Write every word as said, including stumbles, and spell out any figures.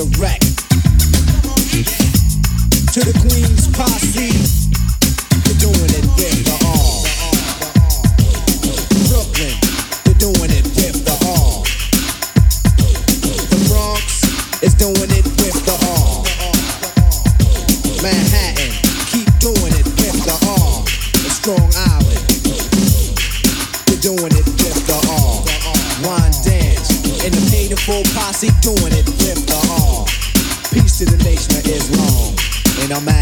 direct to the Queen's posse. They're doing it with the all. Brooklyn, they're doing it with the all. The Bronx is doing it with the all. Manhattan, keep doing it with the all. The Strong Island, they're doing it with the all. One dance in the painful posse, doing it with the all. Peace to the nation of Islam. And I'm out.